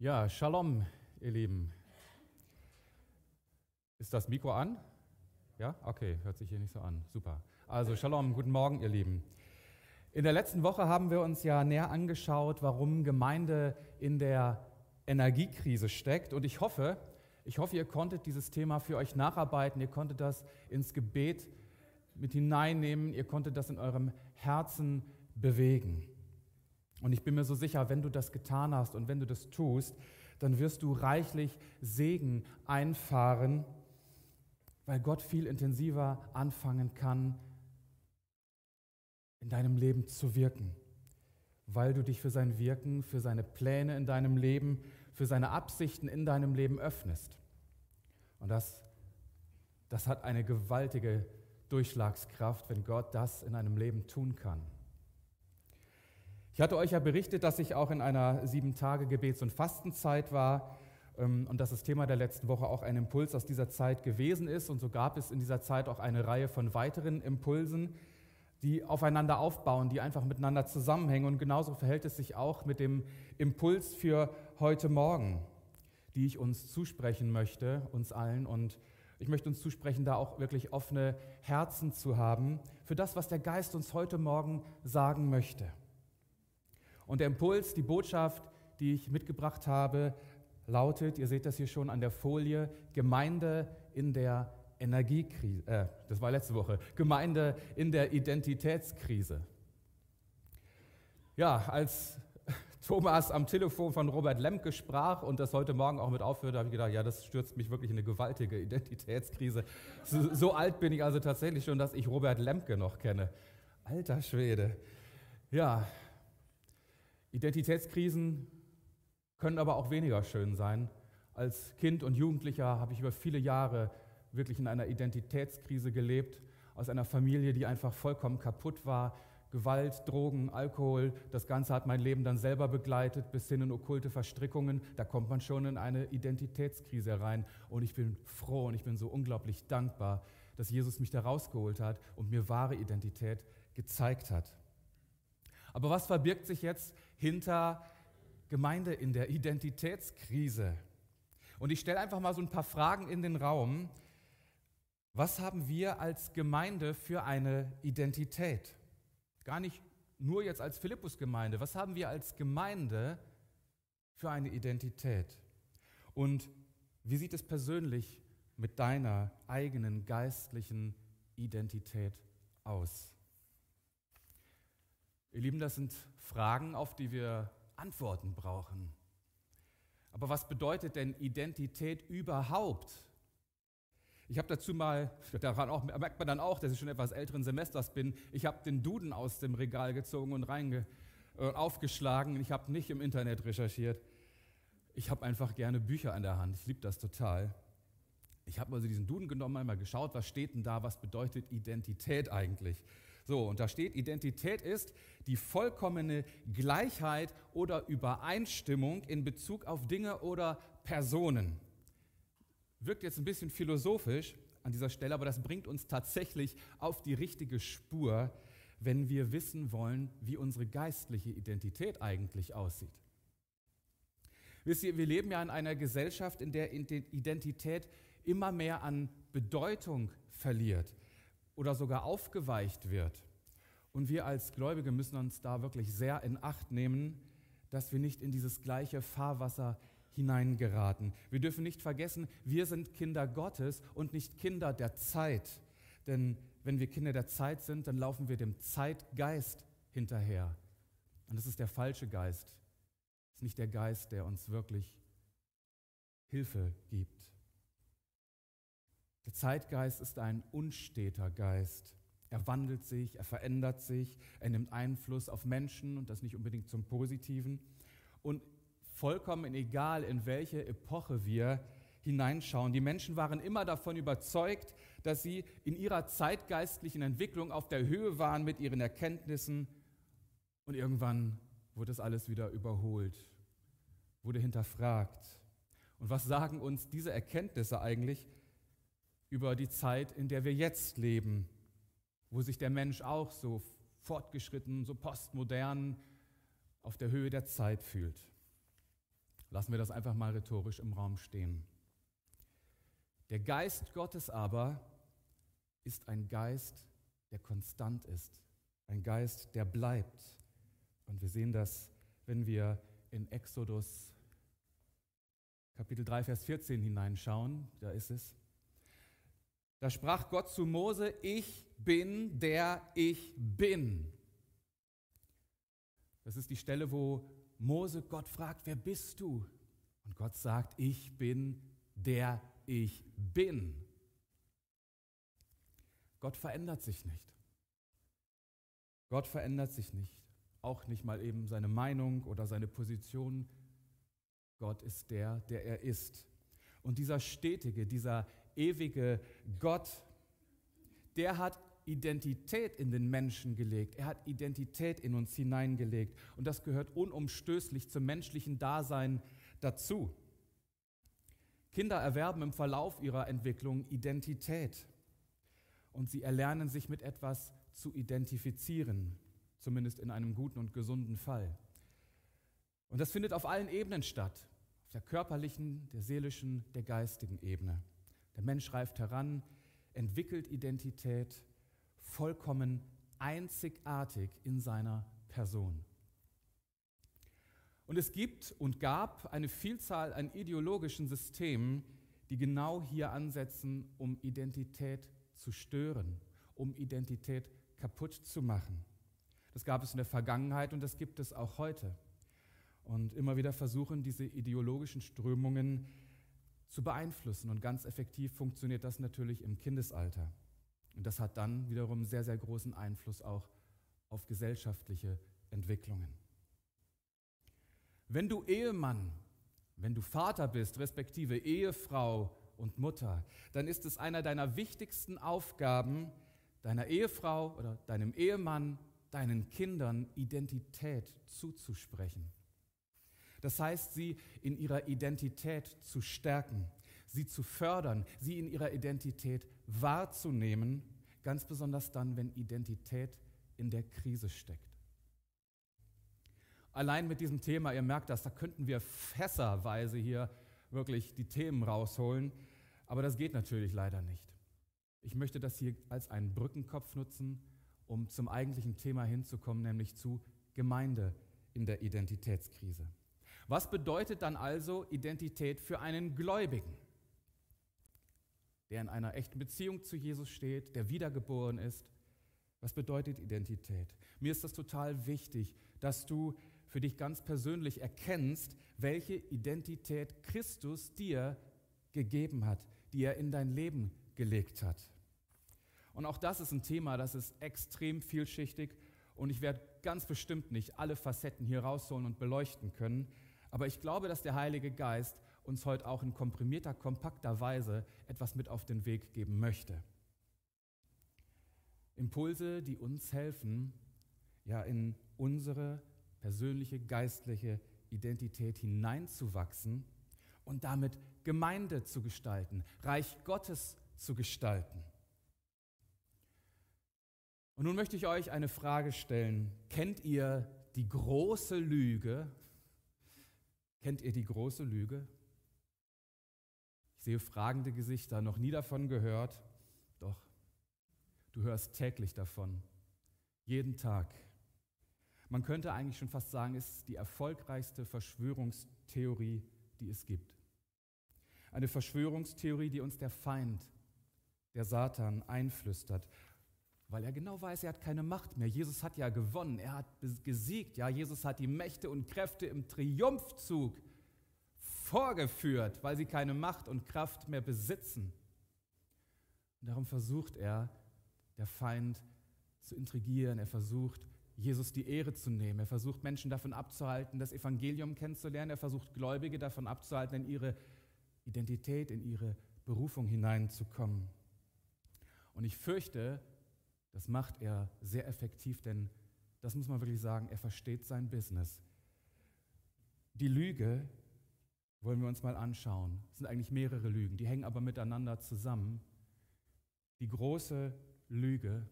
Ja, Shalom, ihr Lieben. Ist das Mikro an? Ja? Okay, hört sich hier nicht so an. Super. Also Shalom, guten Morgen, ihr Lieben. In der letzten Woche haben wir uns ja näher angeschaut, warum Gemeinde in der Energiekrise steckt. Und ich hoffe, ihr konntet dieses Thema für euch nacharbeiten, ihr konntet das ins Gebet mit hineinnehmen, ihr konntet das in eurem Herzen bewegen. Und ich bin mir so sicher, wenn du das getan hast und wenn du das tust, dann wirst du reichlich Segen einfahren, weil Gott viel intensiver anfangen kann, in deinem Leben zu wirken, weil du dich für sein Wirken, für seine Pläne in deinem Leben, für seine Absichten in deinem Leben öffnest. Und das hat eine gewaltige Durchschlagskraft, wenn Gott das in einem Leben tun kann. Ich hatte euch ja berichtet, dass ich auch in einer 7-Tage-Gebets- und Fastenzeit war und dass das Thema der letzten Woche auch ein Impuls aus dieser Zeit gewesen ist. Und so gab es in dieser Zeit auch eine Reihe von weiteren Impulsen, die aufeinander aufbauen, die einfach miteinander zusammenhängen. Und genauso verhält es sich auch mit dem Impuls für heute Morgen, die ich uns zusprechen möchte, uns allen. Und ich möchte uns zusprechen, da auch wirklich offene Herzen zu haben für das, was der Geist uns heute Morgen sagen möchte. Und der Impuls, die Botschaft, die ich mitgebracht habe, lautet, ihr seht das hier schon an der Folie, Gemeinde in der Energiekrise, das war letzte Woche, Gemeinde in der Identitätskrise. Ja, als Thomas am Telefon von Robert Lemke sprach und das heute Morgen auch mit aufhörte, habe ich gedacht, ja, das stürzt mich wirklich in eine gewaltige Identitätskrise. So alt bin ich also tatsächlich schon, dass ich Robert Lemke noch kenne. Alter Schwede. Ja, Identitätskrisen können aber auch weniger schön sein. Als Kind und Jugendlicher habe ich über viele Jahre wirklich in einer Identitätskrise gelebt, aus einer Familie, die einfach vollkommen kaputt war. Gewalt, Drogen, Alkohol, das Ganze hat mein Leben dann selber begleitet, bis hin in okkulte Verstrickungen. Da kommt man schon in eine Identitätskrise rein. Und ich bin froh und ich bin so unglaublich dankbar, dass Jesus mich da rausgeholt hat und mir wahre Identität gezeigt hat. Aber was verbirgt sich jetzt hinter Gemeinde in der Identitätskrise? Und ich stelle einfach mal so ein paar Fragen in den Raum. Was haben wir als Gemeinde für eine Identität? Gar nicht nur jetzt als Philippus-Gemeinde. Was haben wir als Gemeinde für eine Identität? Und wie sieht es persönlich mit deiner eigenen geistlichen Identität aus? Ihr Lieben, das sind Fragen, auf die wir Antworten brauchen. Aber was bedeutet denn Identität überhaupt? Ich habe dazu mal, merkt man dann auch, dass ich schon etwas älteren Semesters bin, ich habe den Duden aus dem Regal gezogen und aufgeschlagen. Ich habe nicht im Internet recherchiert. Ich habe einfach gerne Bücher in der Hand. Ich liebe das total. Ich habe also diesen Duden genommen, einmal geschaut, was steht denn da, was bedeutet Identität eigentlich? So, und da steht, Identität ist die vollkommene Gleichheit oder Übereinstimmung in Bezug auf Dinge oder Personen. Wirkt jetzt ein bisschen philosophisch an dieser Stelle, aber das bringt uns tatsächlich auf die richtige Spur, wenn wir wissen wollen, wie unsere geistliche Identität eigentlich aussieht. Wisst ihr, wir leben ja in einer Gesellschaft, in der Identität immer mehr an Bedeutung verliert oder sogar aufgeweicht wird. Und wir als Gläubige müssen uns da wirklich sehr in Acht nehmen, dass wir nicht in dieses gleiche Fahrwasser hineingeraten. Wir dürfen nicht vergessen, wir sind Kinder Gottes und nicht Kinder der Zeit. Denn wenn wir Kinder der Zeit sind, dann laufen wir dem Zeitgeist hinterher. Und das ist der falsche Geist. Das ist nicht der Geist, der uns wirklich Hilfe gibt. Der Zeitgeist ist ein unsteter Geist. Er wandelt sich, er verändert sich, er nimmt Einfluss auf Menschen und das nicht unbedingt zum Positiven. Und vollkommen egal, in welche Epoche wir hineinschauen, die Menschen waren immer davon überzeugt, dass sie in ihrer zeitgeistlichen Entwicklung auf der Höhe waren mit ihren Erkenntnissen und irgendwann wurde das alles wieder überholt, wurde hinterfragt. Und was sagen uns diese Erkenntnisse eigentlich über die Zeit, in der wir jetzt leben, wo sich der Mensch auch so fortgeschritten, so postmodern auf der Höhe der Zeit fühlt? Lassen wir das einfach mal rhetorisch im Raum stehen. Der Geist Gottes aber ist ein Geist, der konstant ist, ein Geist, der bleibt. Und wir sehen das, wenn wir in Exodus Kapitel 3, Vers 14 hineinschauen, da ist es. Da sprach Gott zu Mose, ich bin, der ich bin. Das ist die Stelle, wo Mose Gott fragt, wer bist du? Und Gott sagt, ich bin, der ich bin. Gott verändert sich nicht. Gott verändert sich nicht. Auch nicht mal eben seine Meinung oder seine Position. Gott ist der, der er ist. Und dieser stetige, dieser ewige Gott, der hat Identität in den Menschen gelegt. Er hat Identität in uns hineingelegt. Und das gehört unumstößlich zum menschlichen Dasein dazu. Kinder erwerben im Verlauf ihrer Entwicklung Identität. Und sie erlernen sich mit etwas zu identifizieren, zumindest in einem guten und gesunden Fall. Und das findet auf allen Ebenen statt, auf der körperlichen, der seelischen, der geistigen Ebene. Der Mensch reift heran, entwickelt Identität, vollkommen einzigartig in seiner Person. Und es gibt und gab eine Vielzahl an ideologischen Systemen, die genau hier ansetzen, um Identität zu stören, um Identität kaputt zu machen. Das gab es in der Vergangenheit und das gibt es auch heute. Und immer wieder versuchen diese ideologischen Strömungen zu beeinflussen. Und ganz effektiv funktioniert das natürlich im Kindesalter. Und das hat dann wiederum sehr, sehr großen Einfluss auch auf gesellschaftliche Entwicklungen. Wenn du Ehemann, wenn du Vater bist, respektive Ehefrau und Mutter, dann ist es einer deiner wichtigsten Aufgaben, deiner Ehefrau oder deinem Ehemann, deinen Kindern Identität zuzusprechen. Das heißt, sie in ihrer Identität zu stärken, sie zu fördern, sie in ihrer Identität wahrzunehmen, ganz besonders dann, wenn Identität in der Krise steckt. Allein mit diesem Thema, ihr merkt das, da könnten wir fässerweise hier wirklich die Themen rausholen, aber das geht natürlich leider nicht. Ich möchte das hier als einen Brückenkopf nutzen, um zum eigentlichen Thema hinzukommen, nämlich zu Gemeinde in der Identitätskrise. Was bedeutet dann also Identität für einen Gläubigen, der in einer echten Beziehung zu Jesus steht, der wiedergeboren ist? Was bedeutet Identität? Mir ist das total wichtig, dass du für dich ganz persönlich erkennst, welche Identität Christus dir gegeben hat, die er in dein Leben gelegt hat. Und auch das ist ein Thema, das ist extrem vielschichtig und ich werde ganz bestimmt nicht alle Facetten hier rausholen und beleuchten können. Aber ich glaube, dass der Heilige Geist uns heute auch in komprimierter, kompakter Weise etwas mit auf den Weg geben möchte. Impulse, die uns helfen, ja in unsere persönliche, geistliche Identität hineinzuwachsen und damit Gemeinde zu gestalten, Reich Gottes zu gestalten. Und nun möchte ich euch eine Frage stellen. Kennt ihr die große Lüge? Kennt ihr die große Lüge? Ich sehe fragende Gesichter, noch nie davon gehört. Doch, du hörst täglich davon, jeden Tag. Man könnte eigentlich schon fast sagen, es ist die erfolgreichste Verschwörungstheorie, die es gibt. Eine Verschwörungstheorie, die uns der Feind, der Satan, einflüstert, weil er genau weiß, er hat keine Macht mehr. Jesus hat ja gewonnen, er hat gesiegt. Ja, Jesus hat die Mächte und Kräfte im Triumphzug vorgeführt, weil sie keine Macht und Kraft mehr besitzen. Und darum versucht er, der Feind, zu intrigieren. Er versucht, Jesus die Ehre zu nehmen. Er versucht, Menschen davon abzuhalten, das Evangelium kennenzulernen. Er versucht, Gläubige davon abzuhalten, in ihre Identität, in ihre Berufung hineinzukommen. Und ich fürchte, das macht er sehr effektiv, denn das muss man wirklich sagen, er versteht sein Business. Die Lüge wollen wir uns mal anschauen. Es sind eigentlich mehrere Lügen, die hängen aber miteinander zusammen. Die große Lüge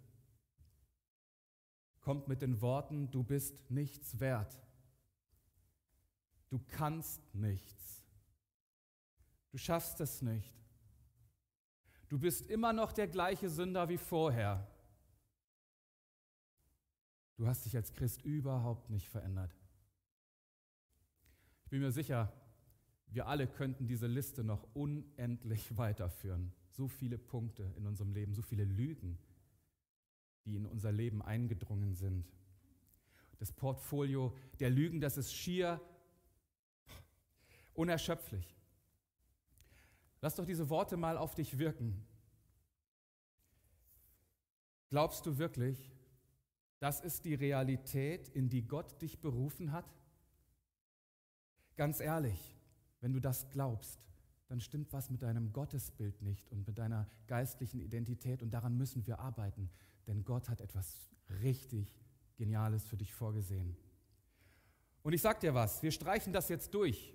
kommt mit den Worten, du bist nichts wert. Du kannst nichts. Du schaffst es nicht. Du bist immer noch der gleiche Sünder wie vorher. Du hast dich als Christ überhaupt nicht verändert. Ich bin mir sicher, wir alle könnten diese Liste noch unendlich weiterführen. So viele Punkte in unserem Leben, so viele Lügen, die in unser Leben eingedrungen sind. Das Portfolio der Lügen, das ist schier unerschöpflich. Lass doch diese Worte mal auf dich wirken. Glaubst du wirklich, das ist die Realität, in die Gott dich berufen hat? Ganz ehrlich, wenn du das glaubst, dann stimmt was mit deinem Gottesbild nicht und mit deiner geistlichen Identität, und daran müssen wir arbeiten, denn Gott hat etwas richtig Geniales für dich vorgesehen. Und ich sag dir was, wir streichen das jetzt durch.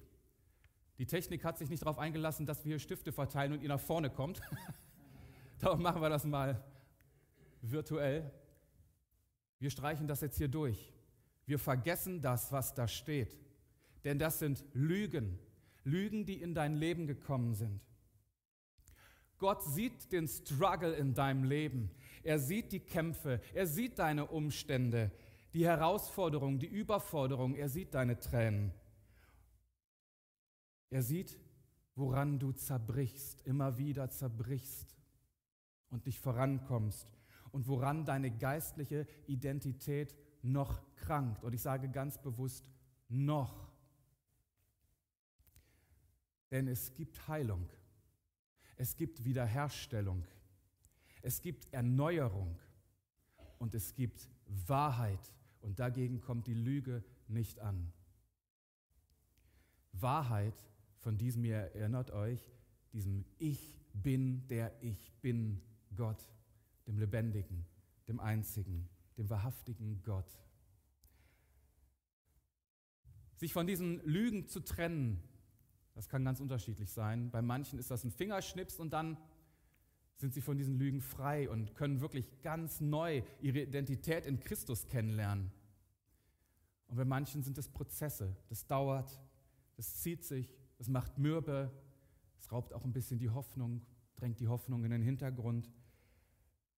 Die Technik hat sich nicht darauf eingelassen, dass wir hier Stifte verteilen und ihr nach vorne kommt. Darum machen wir das mal virtuell. Wir streichen das jetzt hier durch. Wir vergessen das, was da steht. Denn das sind Lügen. Lügen, die in dein Leben gekommen sind. Gott sieht den Struggle in deinem Leben. Er sieht die Kämpfe. Er sieht deine Umstände, die Herausforderung, die Überforderung. Er sieht deine Tränen. Er sieht, woran du zerbrichst, immer wieder zerbrichst und nicht vorankommst und woran deine geistliche Identität noch krankt. Und ich sage ganz bewusst noch, denn es gibt Heilung, es gibt Wiederherstellung, es gibt Erneuerung und es gibt Wahrheit, und dagegen kommt die Lüge nicht an. Wahrheit, von diesem, ihr erinnert euch, diesem Ich bin, der ich bin, Gott, dem Lebendigen, dem Einzigen, dem wahrhaftigen Gott. Sich von diesen Lügen zu trennen, das kann ganz unterschiedlich sein. Bei manchen ist das ein Fingerschnips und dann sind sie von diesen Lügen frei und können wirklich ganz neu ihre Identität in Christus kennenlernen. Und bei manchen sind es Prozesse, das dauert, das zieht sich. Es macht mürbe, es raubt auch ein bisschen die Hoffnung, drängt die Hoffnung in den Hintergrund,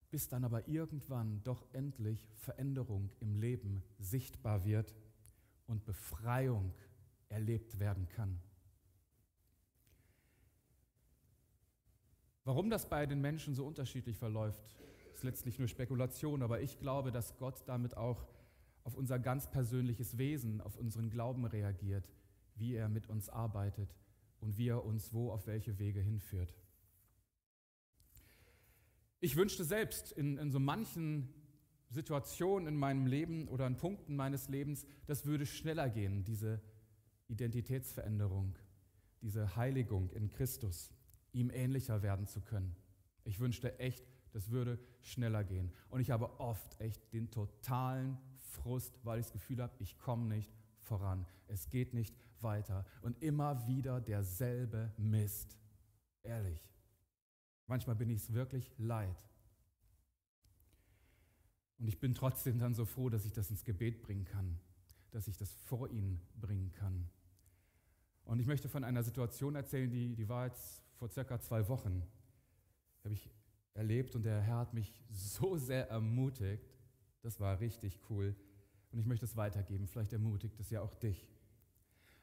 bis dann aber irgendwann doch endlich Veränderung im Leben sichtbar wird und Befreiung erlebt werden kann. Warum das bei den Menschen so unterschiedlich verläuft, ist letztlich nur Spekulation, aber ich glaube, dass Gott damit auch auf unser ganz persönliches Wesen, auf unseren Glauben reagiert, wie er mit uns arbeitet und wie er uns wo auf welche Wege hinführt. Ich wünschte selbst in so manchen Situationen in meinem Leben oder an Punkten meines Lebens, das würde schneller gehen, diese Identitätsveränderung, diese Heiligung in Christus, ihm ähnlicher werden zu können. Ich wünschte echt, das würde schneller gehen. Und ich habe oft echt den totalen Frust, weil ich das Gefühl habe, ich komme nicht voran. Es geht nicht weiter. Und immer wieder derselbe Mist. Ehrlich. Manchmal bin ich es wirklich leid. Und ich bin trotzdem dann so froh, dass ich das ins Gebet bringen kann. Dass ich das vor ihn bringen kann. Und ich möchte von einer Situation erzählen, die war jetzt vor circa 2 Wochen. Die habe ich erlebt und der Herr hat mich so sehr ermutigt. Das war richtig cool. Und ich möchte es weitergeben, vielleicht ermutigt es ja auch dich.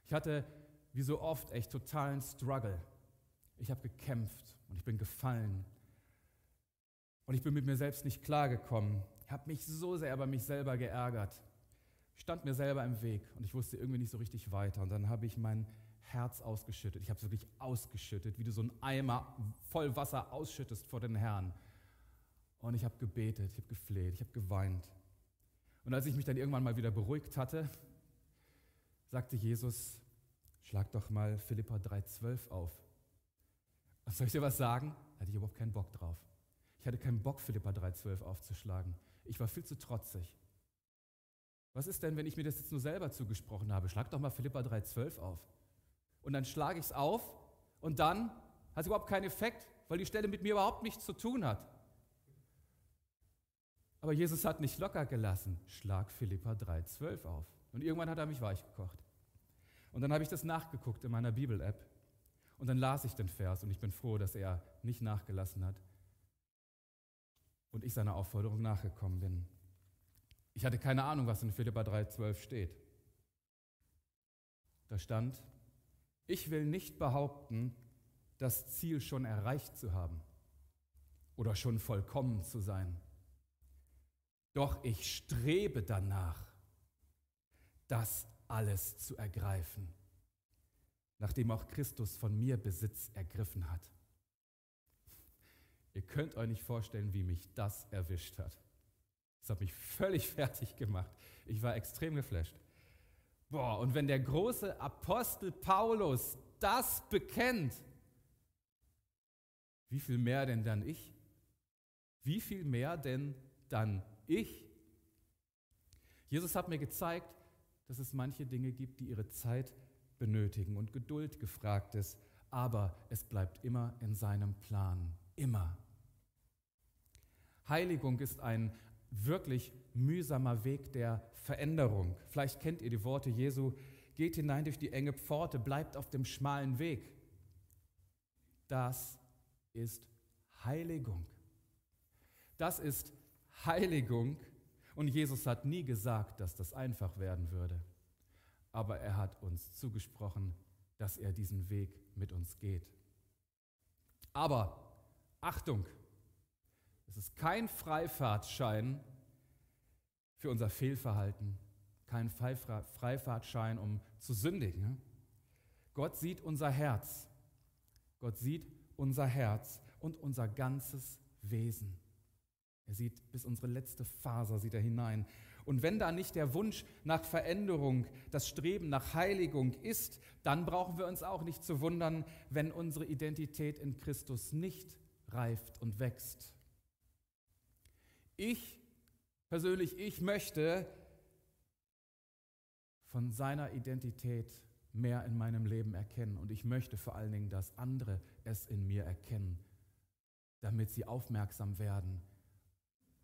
Ich hatte, wie so oft, echt totalen Struggle. Ich habe gekämpft und ich bin gefallen. Und ich bin mit mir selbst nicht klargekommen. Ich habe mich so sehr über mich selber geärgert. Ich stand mir selber im Weg und ich wusste irgendwie nicht so richtig weiter. Und dann habe ich mein Herz ausgeschüttet. Ich habe es wirklich ausgeschüttet, wie du so einen Eimer voll Wasser ausschüttest vor den Herrn. Und ich habe gebetet, ich habe gefleht, ich habe geweint. Und als ich mich dann irgendwann mal wieder beruhigt hatte, sagte Jesus, schlag doch mal Philipper 3,12 auf. Und soll ich dir was sagen? Hatte ich überhaupt keinen Bock drauf. Ich hatte keinen Bock, Philipper 3,12 aufzuschlagen. Ich war viel zu trotzig. Was ist denn, wenn ich mir das jetzt nur selber zugesprochen habe? Schlag doch mal Philipper 3,12 auf. Und dann schlage ich es auf und dann hat es überhaupt keinen Effekt, weil die Stelle mit mir überhaupt nichts zu tun hat. Aber Jesus hat nicht locker gelassen. Schlag Philipper 3,12 auf. Und irgendwann hat er mich weich gekocht. Und dann habe ich das nachgeguckt in meiner Bibel-App und dann las ich den Vers und ich bin froh, dass er nicht nachgelassen hat und ich seiner Aufforderung nachgekommen bin. Ich hatte keine Ahnung, was in Philipper 3,12 steht. Da stand: Ich will nicht behaupten, das Ziel schon erreicht zu haben oder schon vollkommen zu sein. Doch ich strebe danach, das alles zu ergreifen, nachdem auch Christus von mir Besitz ergriffen hat. Ihr könnt euch nicht vorstellen, wie mich das erwischt hat. Das hat mich völlig fertig gemacht. Ich war extrem geflasht. Und wenn der große Apostel Paulus das bekennt, wie viel mehr denn dann ich? Wie viel mehr denn dann ich? Jesus hat mir gezeigt, dass es manche Dinge gibt, die ihre Zeit benötigen und Geduld gefragt ist, aber es bleibt immer in seinem Plan. Immer. Heiligung ist ein wirklich mühsamer Weg der Veränderung. Vielleicht kennt ihr die Worte Jesu: Geht hinein durch die enge Pforte, bleibt auf dem schmalen Weg. Das ist Heiligung. Das ist Heiligung. Und Jesus hat nie gesagt, dass das einfach werden würde. Aber er hat uns zugesprochen, dass er diesen Weg mit uns geht. Aber Achtung, es ist kein Freifahrtschein für unser Fehlverhalten, kein Freifahrtschein, um zu sündigen. Gott sieht unser Herz. Gott sieht unser Herz und unser ganzes Wesen. Er sieht bis unsere letzte Faser sieht er hinein. Und wenn da nicht der Wunsch nach Veränderung, das Streben nach Heiligung ist, dann brauchen wir uns auch nicht zu wundern, wenn unsere Identität in Christus nicht reift und wächst. Ich möchte von seiner Identität mehr in meinem Leben erkennen und ich möchte vor allen Dingen, dass andere es in mir erkennen, damit sie aufmerksam werden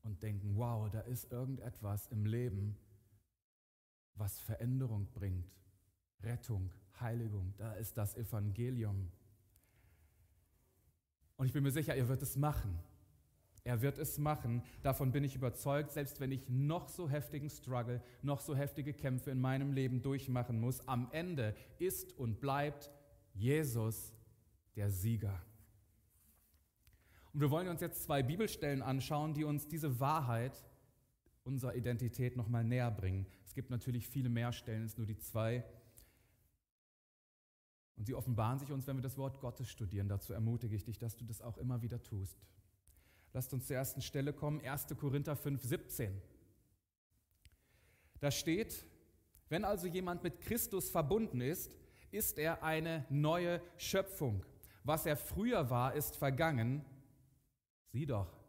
und denken: Wow, da ist irgendetwas im Leben, was Veränderung bringt, Rettung, Heiligung, da ist das Evangelium. Und ich bin mir sicher, er wird es machen. Er wird es machen, davon bin ich überzeugt, selbst wenn ich noch so heftigen Struggle, noch so heftige Kämpfe in meinem Leben durchmachen muss. Am Ende ist und bleibt Jesus der Sieger. Und wir wollen uns jetzt 2 Bibelstellen anschauen, die uns diese Wahrheit unserer Identität nochmal näher bringen. Es gibt natürlich viele mehr Stellen, es sind nur die 2. Und sie offenbaren sich uns, wenn wir das Wort Gottes studieren. Dazu ermutige ich dich, dass du das auch immer wieder tust. Lasst uns zur ersten Stelle kommen, 1. Korinther 5,17. Da steht: Wenn also jemand mit Christus verbunden ist, ist er eine neue Schöpfung. Was er früher war, ist vergangen. Sieh doch,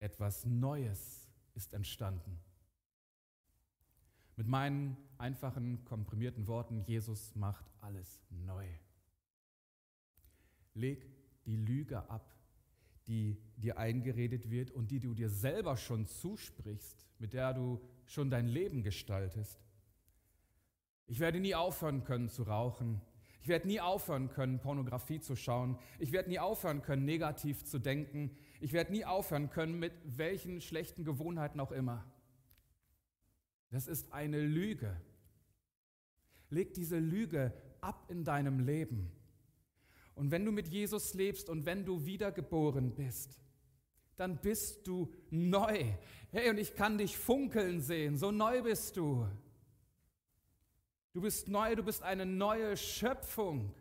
etwas Neues ist entstanden. Mit meinen einfachen, komprimierten Worten: Jesus macht alles neu. Leg die Lüge ab, die dir eingeredet wird und die du dir selber schon zusprichst, mit der du schon dein Leben gestaltest. Ich werde nie aufhören können zu rauchen. Ich werde nie aufhören können, Pornografie zu schauen. Ich werde nie aufhören können, negativ zu denken. Ich werde nie aufhören können, mit welchen schlechten Gewohnheiten auch immer. Das ist eine Lüge. Leg diese Lüge ab in deinem Leben. Und wenn du mit Jesus lebst und wenn du wiedergeboren bist, dann bist du neu. Hey, und ich kann dich funkeln sehen, so neu bist du. Du bist neu, du bist eine neue Schöpfung.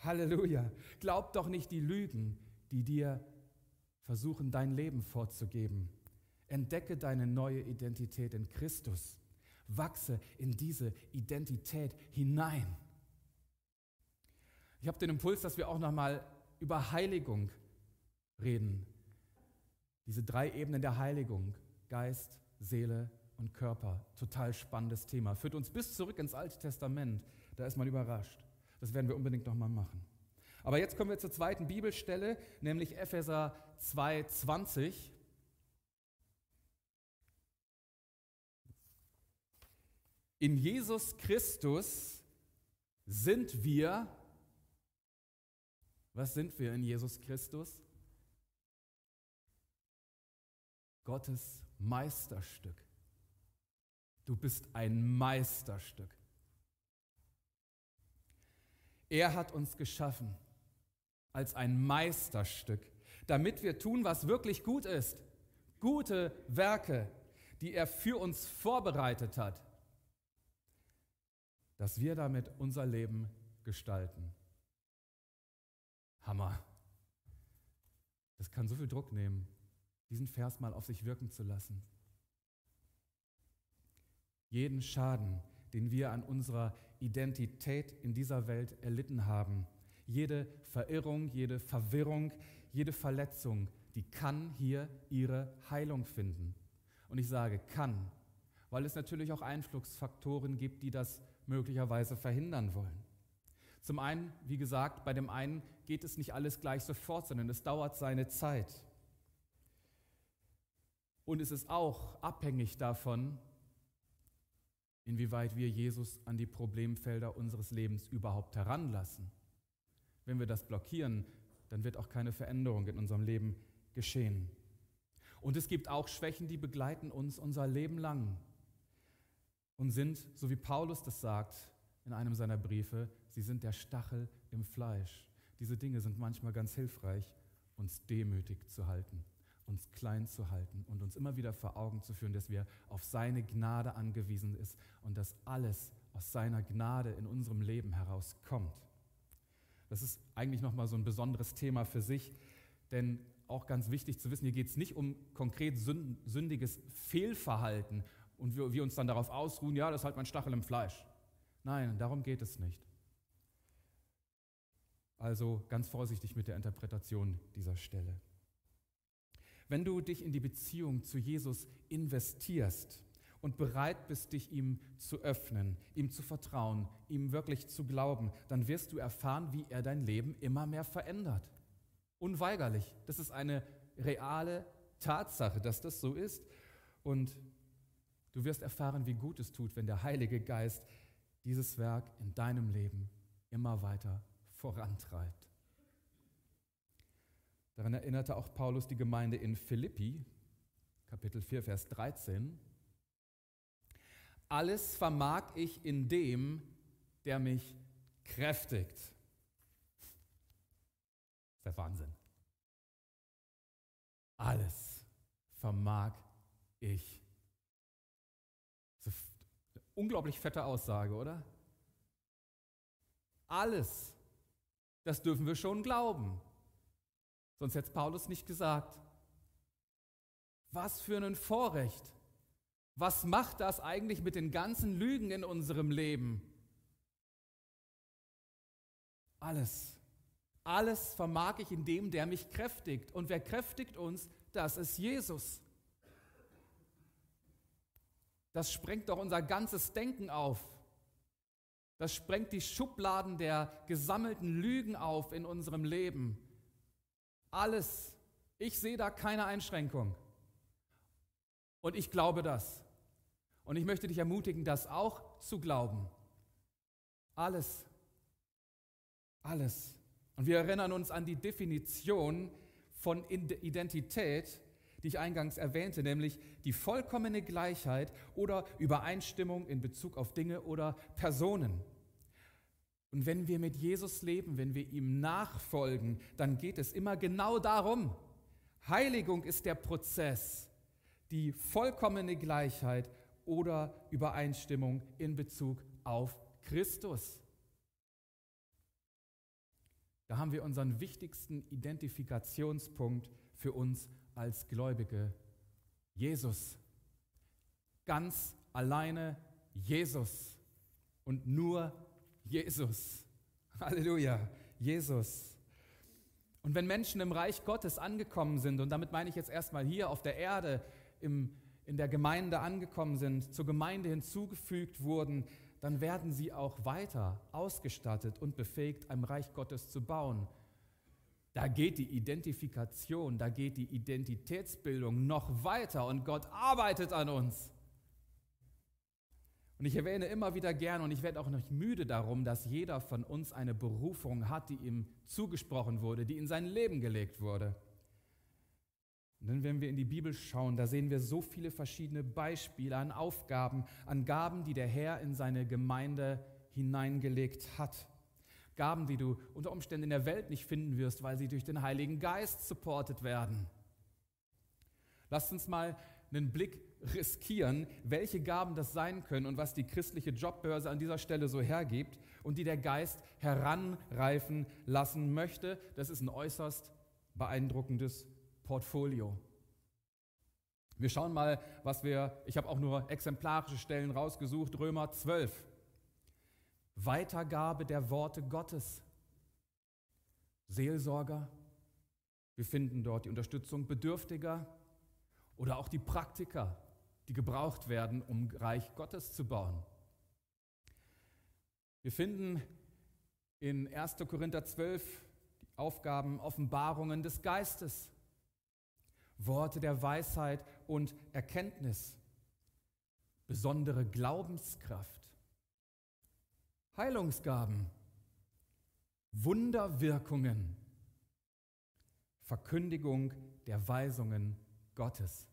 Halleluja. Glaub doch nicht die Lügen, die dir versuchen, dein Leben vorzugeben. Entdecke deine neue Identität in Christus. Wachse in diese Identität hinein. Ich habe den Impuls, dass wir auch nochmal über Heiligung reden. Diese 3 Ebenen der Heiligung: Geist, Seele und Körper. Total spannendes Thema. Führt uns bis zurück ins Alte Testament. Da ist man überrascht. Das werden wir unbedingt nochmal machen. Aber jetzt kommen wir zur zweiten Bibelstelle, nämlich Epheser 2,20. In Jesus Christus sind wir, was sind wir in Jesus Christus? Gottes Meisterstück. Du bist ein Meisterstück. Er hat uns geschaffen als ein Meisterstück, damit wir tun, was wirklich gut ist. Gute Werke, die er für uns vorbereitet hat, dass wir damit unser Leben gestalten. Hammer. Das kann so viel Druck nehmen, diesen Vers mal auf sich wirken zu lassen. Jeden Schaden, den wir an unserer Identität in dieser Welt erlitten haben, jede Verirrung, jede Verwirrung, jede Verletzung, die kann hier ihre Heilung finden. Und ich sage kann, weil es natürlich auch Einflussfaktoren gibt, die das möglicherweise verhindern wollen. Zum einen, wie gesagt, bei dem einen geht es nicht alles gleich sofort, sondern es dauert seine Zeit. Und es ist auch abhängig davon, inwieweit wir Jesus an die Problemfelder unseres Lebens überhaupt heranlassen. Wenn wir das blockieren, dann wird auch keine Veränderung in unserem Leben geschehen. Und es gibt auch Schwächen, die begleiten uns unser Leben lang und sind, so wie Paulus das sagt in einem seiner Briefe, sie sind der Stachel im Fleisch. Diese Dinge sind manchmal ganz hilfreich, uns demütig zu halten, uns klein zu halten und uns immer wieder vor Augen zu führen, dass wir auf seine Gnade angewiesen sind und dass alles aus seiner Gnade in unserem Leben herauskommt. Das ist eigentlich nochmal so ein besonderes Thema für sich, denn auch ganz wichtig zu wissen, hier geht es nicht um konkret sündiges Fehlverhalten und wir uns dann darauf ausruhen, ja, das ist halt mein Stachel im Fleisch. Nein, darum geht es nicht. Also ganz vorsichtig mit der Interpretation dieser Stelle. Wenn du dich in die Beziehung zu Jesus investierst und bereit bist, dich ihm zu öffnen, ihm zu vertrauen, ihm wirklich zu glauben, dann wirst du erfahren, wie er dein Leben immer mehr verändert. Unweigerlich. Das ist eine reale Tatsache, dass das so ist. Und du wirst erfahren, wie gut es tut, wenn der Heilige Geist dieses Werk in deinem Leben immer weiter vorantreibt. Daran erinnerte auch Paulus die Gemeinde in Philippi, Kapitel 4, Vers 13. Alles vermag ich in dem, der mich kräftigt. Das ist der Wahnsinn. Alles vermag ich. Das ist eine unglaublich fette Aussage, oder? Alles. Das dürfen wir schon glauben. Sonst hätte Paulus nicht gesagt. Was für ein Vorrecht. Was macht das eigentlich mit den ganzen Lügen in unserem Leben? Alles. Alles vermag ich in dem, der mich kräftigt. Und wer kräftigt uns? Das ist Jesus. Das sprengt doch unser ganzes Denken auf. Das sprengt die Schubladen der gesammelten Lügen auf in unserem Leben. Alles. Ich sehe da keine Einschränkung. Und ich glaube das. Und ich möchte dich ermutigen, das auch zu glauben. Alles. Alles. Und wir erinnern uns an die Definition von Identität, die ich eingangs erwähnte, nämlich die vollkommene Gleichheit oder Übereinstimmung in Bezug auf Dinge oder Personen. Und wenn wir mit Jesus leben, wenn wir ihm nachfolgen, dann geht es immer genau darum. Heiligung ist der Prozess, die vollkommene Gleichheit oder Übereinstimmung in Bezug auf Christus. Da haben wir unseren wichtigsten Identifikationspunkt für uns als Gläubige. Jesus. Ganz alleine Jesus. Und nur Jesus. Halleluja. Jesus. Und wenn Menschen im Reich Gottes angekommen sind, und damit meine ich jetzt erstmal hier auf der Erde, in der Gemeinde angekommen sind, zur Gemeinde hinzugefügt wurden, dann werden sie auch weiter ausgestattet und befähigt, ein Reich Gottes zu bauen. Da geht die Identifikation, da geht die Identitätsbildung noch weiter und Gott arbeitet an uns. Und ich erwähne immer wieder gerne, und ich werde auch nicht müde darum, dass jeder von uns eine Berufung hat, die ihm zugesprochen wurde, die in sein Leben gelegt wurde. Und dann, wenn wir in die Bibel schauen, da sehen wir so viele verschiedene Beispiele an Aufgaben, an Gaben, die der Herr in seine Gemeinde hineingelegt hat. Gaben, die du unter Umständen in der Welt nicht finden wirst, weil sie durch den Heiligen Geist supportet werden. Lasst uns mal einen Blick riskieren, welche Gaben das sein können und was die christliche Jobbörse an dieser Stelle so hergibt und die der Geist heranreifen lassen möchte. Das ist ein äußerst beeindruckendes Portfolio. Wir schauen mal, ich habe auch nur exemplarische Stellen rausgesucht, Römer 12. Weitergabe der Worte Gottes. Seelsorger, wir finden dort die Unterstützung Bedürftiger oder auch die Praktiker, die gebraucht werden, um Reich Gottes zu bauen. Wir finden in 1. Korinther 12 die Aufgaben, Offenbarungen des Geistes. Worte der Weisheit und Erkenntnis, besondere Glaubenskraft, Heilungsgaben, Wunderwirkungen, Verkündigung der Weisungen Gottes.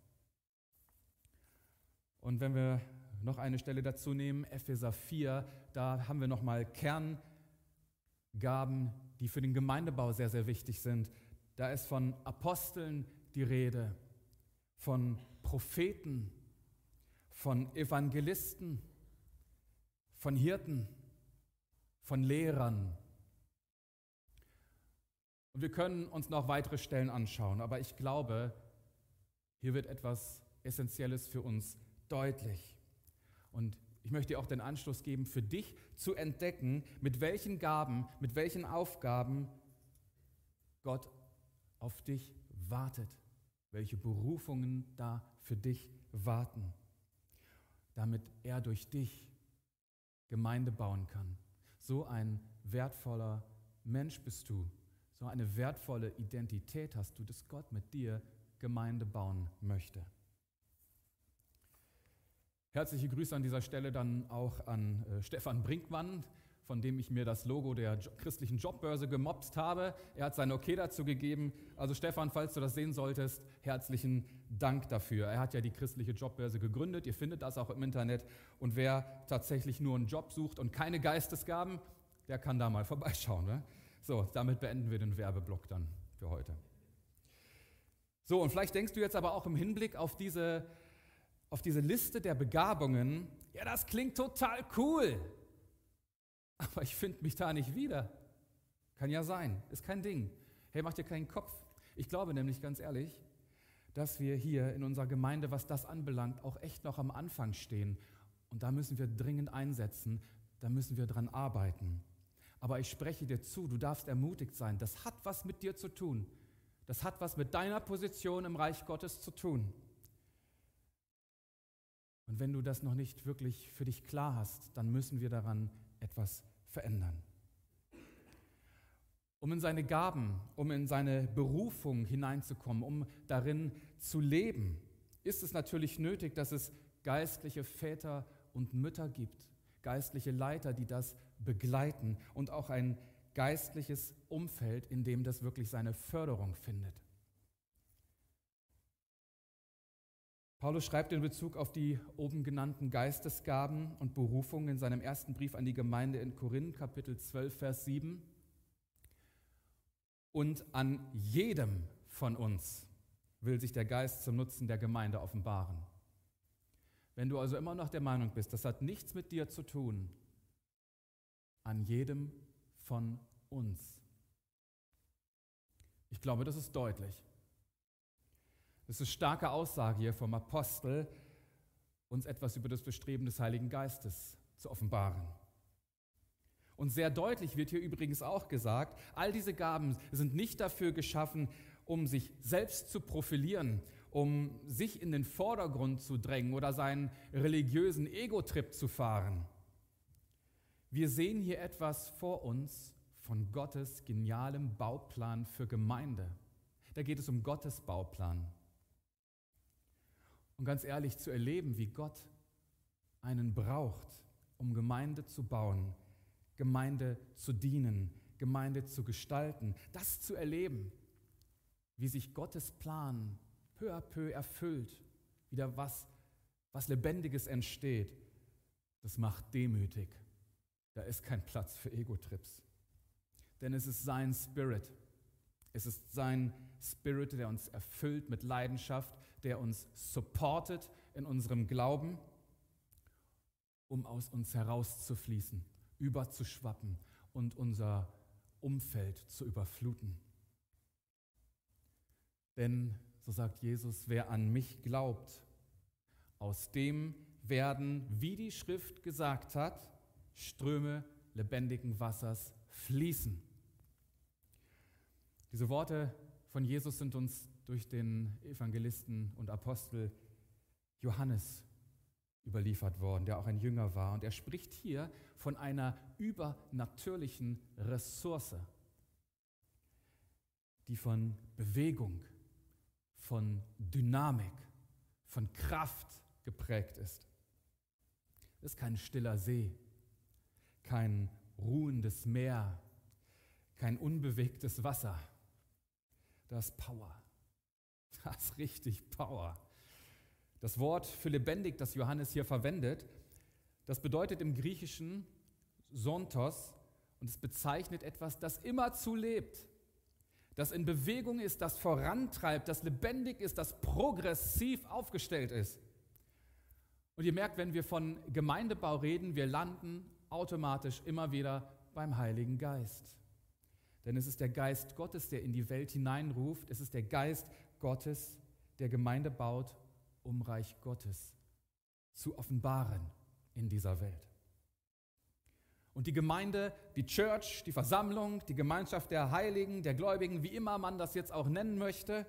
Und wenn wir noch eine Stelle dazu nehmen, Epheser 4, da haben wir nochmal Kerngaben, die für den Gemeindebau sehr, sehr wichtig sind. Da ist von Aposteln die Rede, von Propheten, von Evangelisten, von Hirten, von Lehrern. Und wir können uns noch weitere Stellen anschauen, aber ich glaube, hier wird etwas Essentielles für uns deutlich. Und ich möchte dir auch den Anstoß geben, für dich zu entdecken, mit welchen Gaben, mit welchen Aufgaben Gott auf dich wartet, welche Berufungen da für dich warten, damit er durch dich Gemeinde bauen kann. So ein wertvoller Mensch bist du, so eine wertvolle Identität hast du, dass Gott mit dir Gemeinde bauen möchte. Herzliche Grüße an dieser Stelle dann auch an Stefan Brinkmann, von dem ich mir das Logo der christlichen Jobbörse gemobst habe. Er hat sein Okay dazu gegeben. Also Stefan, falls du das sehen solltest, herzlichen Dank dafür. Er hat ja die christliche Jobbörse gegründet. Ihr findet das auch im Internet. Und wer tatsächlich nur einen Job sucht und keine Geistesgaben, der kann da mal vorbeischauen. Ne? So, damit beenden wir den Werbeblock dann für heute. So, und vielleicht denkst du jetzt aber auch im Hinblick auf diese Liste der Begabungen, ja, das klingt total cool. Aber ich finde mich da nicht wieder. Kann ja sein, ist kein Ding. Hey, mach dir keinen Kopf. Ich glaube nämlich ganz ehrlich, dass wir hier in unserer Gemeinde, was das anbelangt, auch echt noch am Anfang stehen. Und da müssen wir dringend einsetzen, da müssen wir dran arbeiten. Aber ich spreche dir zu, du darfst ermutigt sein. Das hat was mit dir zu tun. Das hat was mit deiner Position im Reich Gottes zu tun. Und wenn du das noch nicht wirklich für dich klar hast, dann müssen wir daran etwas verändern. Um in seine Gaben, um in seine Berufung hineinzukommen, um darin zu leben, ist es natürlich nötig, dass es geistliche Väter und Mütter gibt, geistliche Leiter, die das begleiten und auch ein geistliches Umfeld, in dem das wirklich seine Förderung findet. Paulus schreibt in Bezug auf die oben genannten Geistesgaben und Berufungen in seinem ersten Brief an die Gemeinde in Korinth, Kapitel 12, Vers 7. Und an jedem von uns will sich der Geist zum Nutzen der Gemeinde offenbaren. Wenn du also immer noch der Meinung bist, das hat nichts mit dir zu tun, an jedem von uns. Ich glaube, das ist deutlich. Das ist eine starke Aussage hier vom Apostel, uns etwas über das Bestreben des Heiligen Geistes zu offenbaren. Und sehr deutlich wird hier übrigens auch gesagt, all diese Gaben sind nicht dafür geschaffen, um sich selbst zu profilieren, um sich in den Vordergrund zu drängen oder seinen religiösen Ego-Trip zu fahren. Wir sehen hier etwas vor uns von Gottes genialem Bauplan für Gemeinde. Da geht es um Gottes Bauplan. Und ganz ehrlich, zu erleben, wie Gott einen braucht, um Gemeinde zu bauen, Gemeinde zu dienen, Gemeinde zu gestalten, das zu erleben, wie sich Gottes Plan peu à peu erfüllt, wieder was Lebendiges entsteht, das macht demütig. Da ist kein Platz für Ego-Trips. Denn es ist sein Spirit. Es ist sein Spirit, der uns erfüllt mit Leidenschaft, der uns supportet in unserem Glauben, um aus uns herauszufließen, überzuschwappen und unser Umfeld zu überfluten. Denn, so sagt Jesus, wer an mich glaubt, aus dem werden, wie die Schrift gesagt hat, Ströme lebendigen Wassers fließen. Diese Worte von Jesus sind uns durch den Evangelisten und Apostel Johannes überliefert worden, der auch ein Jünger war. Und er spricht hier von einer übernatürlichen Ressource, die von Bewegung, von Dynamik, von Kraft geprägt ist. Es ist kein stiller See, kein ruhendes Meer, kein unbewegtes Wasser. Da ist Power. Da ist richtig Power. Das Wort für lebendig, das Johannes hier verwendet, das bedeutet im Griechischen Zontos und es bezeichnet etwas, das immerzu lebt, das in Bewegung ist, das vorantreibt, das lebendig ist, das progressiv aufgestellt ist. Und ihr merkt, wenn wir von Gemeindebau reden, wir landen automatisch immer wieder beim Heiligen Geist. Denn es ist der Geist Gottes, der in die Welt hineinruft. Es ist der Geist Gottes, der Gemeinde baut, um Reich Gottes zu offenbaren in dieser Welt. Und die Gemeinde, die Church, die Versammlung, die Gemeinschaft der Heiligen, der Gläubigen, wie immer man das jetzt auch nennen möchte,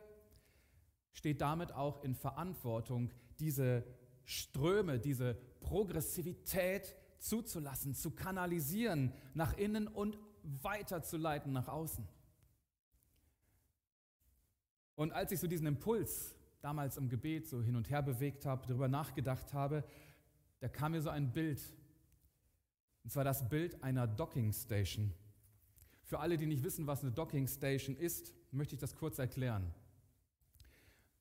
steht damit auch in Verantwortung, diese Ströme, diese Progressivität zuzulassen, zu kanalisieren, nach innen und weiterzuleiten nach außen. Und als ich so diesen Impuls damals im Gebet so hin und her bewegt habe, darüber nachgedacht habe, da kam mir so ein Bild. Und zwar das Bild einer Docking Station. Für alle, die nicht wissen, was eine Docking Station ist, möchte ich das kurz erklären.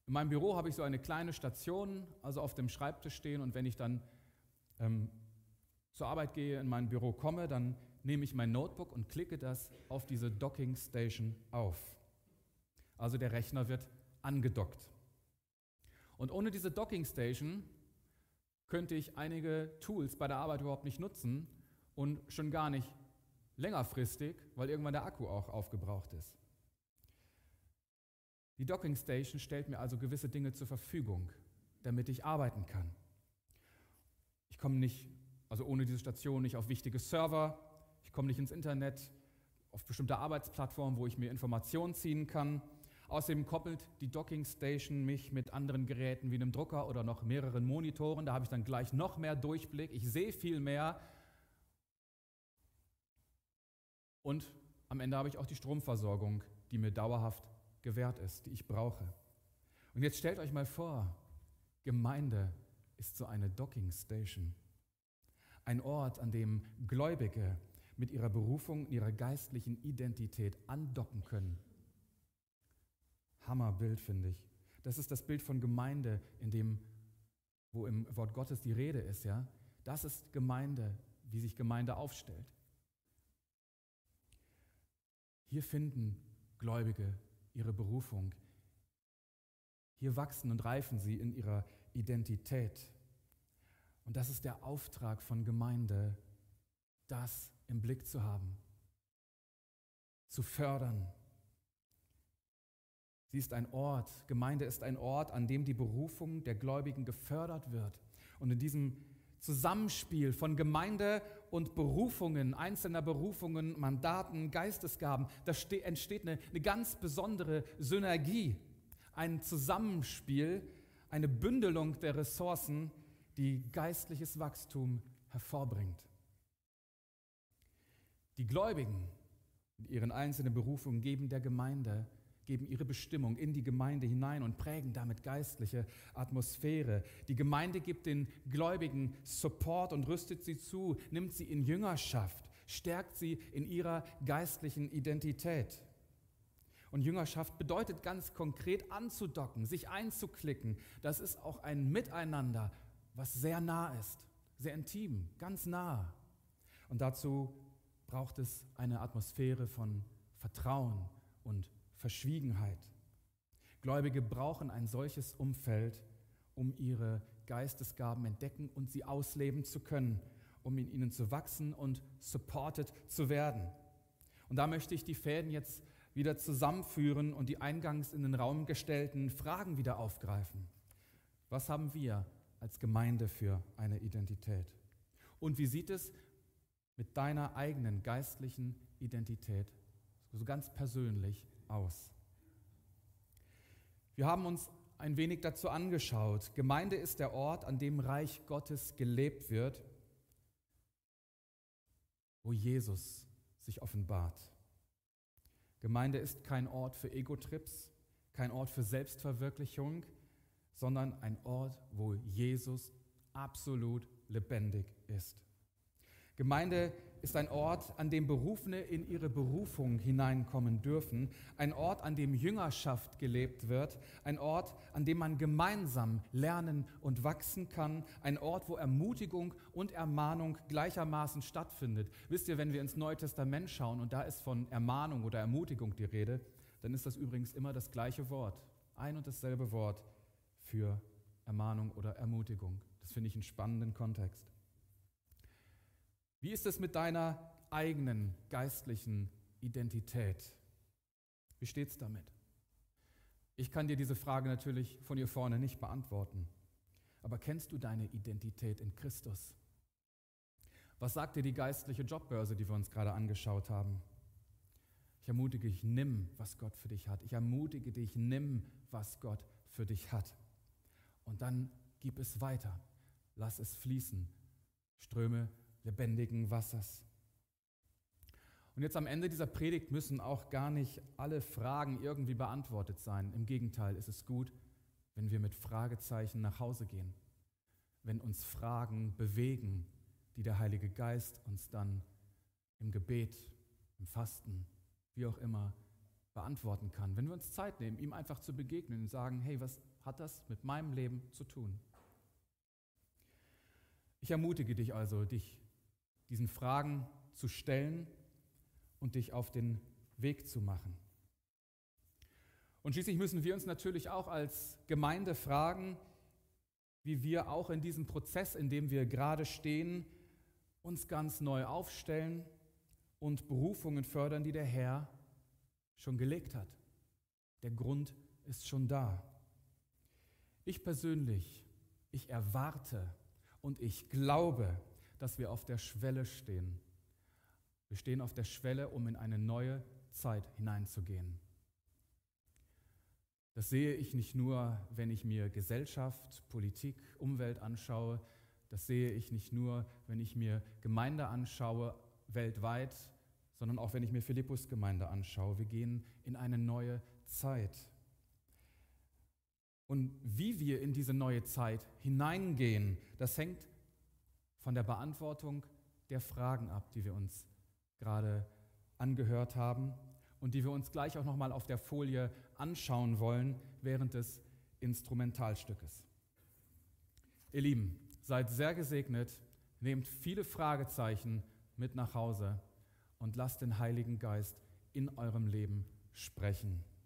In meinem Büro habe ich so eine kleine Station, also auf dem Schreibtisch stehen, und wenn ich dann zur Arbeit gehe, in mein Büro komme, dann nehme ich mein Notebook und klicke das auf diese Docking Station auf. Also der Rechner wird angedockt. Und ohne diese Docking Station könnte ich einige Tools bei der Arbeit überhaupt nicht nutzen und schon gar nicht längerfristig, weil irgendwann der Akku auch aufgebraucht ist. Die Docking Station stellt mir also gewisse Dinge zur Verfügung, damit ich arbeiten kann. Ich komme nicht, also ohne diese Station, nicht auf wichtige Server, ich komme nicht ins Internet, auf bestimmte Arbeitsplattformen, wo ich mir Informationen ziehen kann. Außerdem koppelt die Docking Station mich mit anderen Geräten wie einem Drucker oder noch mehreren Monitoren. Da habe ich dann gleich noch mehr Durchblick. Ich sehe viel mehr. Und am Ende habe ich auch die Stromversorgung, die mir dauerhaft gewährt ist, die ich brauche. Und jetzt stellt euch mal vor, Gemeinde ist so eine Docking Station. Ein Ort, an dem Gläubige mit ihrer Berufung, ihrer geistlichen Identität andocken können. Hammerbild, finde ich. Das ist das Bild von Gemeinde, in dem, wo im Wort Gottes die Rede ist, ja. Das ist Gemeinde, wie sich Gemeinde aufstellt. Hier finden Gläubige ihre Berufung. Hier wachsen und reifen sie in ihrer Identität. Und das ist der Auftrag von Gemeinde, das im Blick zu haben, zu fördern. Sie ist ein Ort, Gemeinde ist ein Ort, an dem die Berufung der Gläubigen gefördert wird. Und in diesem Zusammenspiel von Gemeinde und Berufungen, einzelner Berufungen, Mandaten, Geistesgaben, da entsteht eine ganz besondere Synergie, ein Zusammenspiel, eine Bündelung der Ressourcen, die geistliches Wachstum hervorbringt. Die Gläubigen in ihren einzelnen Berufungen geben der Gemeinde geben ihre Bestimmung in die Gemeinde hinein und prägen damit geistliche Atmosphäre. Die Gemeinde gibt den Gläubigen Support und rüstet sie zu, nimmt sie in Jüngerschaft, stärkt sie in ihrer geistlichen Identität. Und Jüngerschaft bedeutet ganz konkret anzudocken, sich einzuklicken. Das ist auch ein Miteinander, was sehr nah ist, sehr intim, ganz nah. Und dazu braucht es eine Atmosphäre von Vertrauen und Verschwiegenheit. Gläubige brauchen ein solches Umfeld, um ihre Geistesgaben entdecken und sie ausleben zu können, um in ihnen zu wachsen und supported zu werden. Und da möchte ich die Fäden jetzt wieder zusammenführen und die eingangs in den Raum gestellten Fragen wieder aufgreifen. Was haben wir als Gemeinde für eine Identität? Und wie sieht es mit deiner eigenen geistlichen Identität so ganz persönlich aus? Wir haben uns ein wenig dazu angeschaut. Gemeinde ist der Ort, an dem Reich Gottes gelebt wird, wo Jesus sich offenbart. Gemeinde ist kein Ort für Ego-Trips, kein Ort für Selbstverwirklichung, sondern ein Ort, wo Jesus absolut lebendig ist. Gemeinde ist ein Ort, an dem Berufene in ihre Berufung hineinkommen dürfen, ein Ort, an dem Jüngerschaft gelebt wird, ein Ort, an dem man gemeinsam lernen und wachsen kann, ein Ort, wo Ermutigung und Ermahnung gleichermaßen stattfindet. Wisst ihr, wenn wir ins Neue Testament schauen und da ist von Ermahnung oder Ermutigung die Rede, dann ist das übrigens immer das gleiche Wort, ein und dasselbe Wort für Ermahnung oder Ermutigung. Das finde ich einen spannenden Kontext. Wie ist es mit deiner eigenen geistlichen Identität? Wie steht es damit? Ich kann dir diese Frage natürlich von hier vorne nicht beantworten. Aber kennst du deine Identität in Christus? Was sagt dir die geistliche Jobbörse, die wir uns gerade angeschaut haben? Ich ermutige dich, nimm, was Gott für dich hat. Ich ermutige dich, nimm, was Gott für dich hat. Und dann gib es weiter. Lass es fließen. Ströme lebendigen Wassers. Und jetzt am Ende dieser Predigt müssen auch gar nicht alle Fragen irgendwie beantwortet sein. Im Gegenteil, es ist gut, wenn wir mit Fragezeichen nach Hause gehen, wenn uns Fragen bewegen, die der Heilige Geist uns dann im Gebet, im Fasten, wie auch immer, beantworten kann. Wenn wir uns Zeit nehmen, ihm einfach zu begegnen und sagen, hey, was hat das mit meinem Leben zu tun? Ich ermutige dich also, dich diesen Fragen zu stellen und dich auf den Weg zu machen. Und schließlich müssen wir uns natürlich auch als Gemeinde fragen, wie wir auch in diesem Prozess, in dem wir gerade stehen, uns ganz neu aufstellen und Berufungen fördern, die der Herr schon gelegt hat. Der Grund ist schon da. Ich persönlich, ich erwarte und ich glaube, dass wir auf der Schwelle stehen. Wir stehen auf der Schwelle, um in eine neue Zeit hineinzugehen. Das sehe ich nicht nur, wenn ich mir Gesellschaft, Politik, Umwelt anschaue. Das sehe ich nicht nur, wenn ich mir Gemeinde anschaue, weltweit, sondern auch, wenn ich mir Philippus-Gemeinde anschaue. Wir gehen in eine neue Zeit. Und wie wir in diese neue Zeit hineingehen, das hängt von der Beantwortung der Fragen ab, die wir uns gerade angehört haben und die wir uns gleich auch nochmal auf der Folie anschauen wollen während des Instrumentalstückes. Ihr Lieben, seid sehr gesegnet, nehmt viele Fragezeichen mit nach Hause und lasst den Heiligen Geist in eurem Leben sprechen.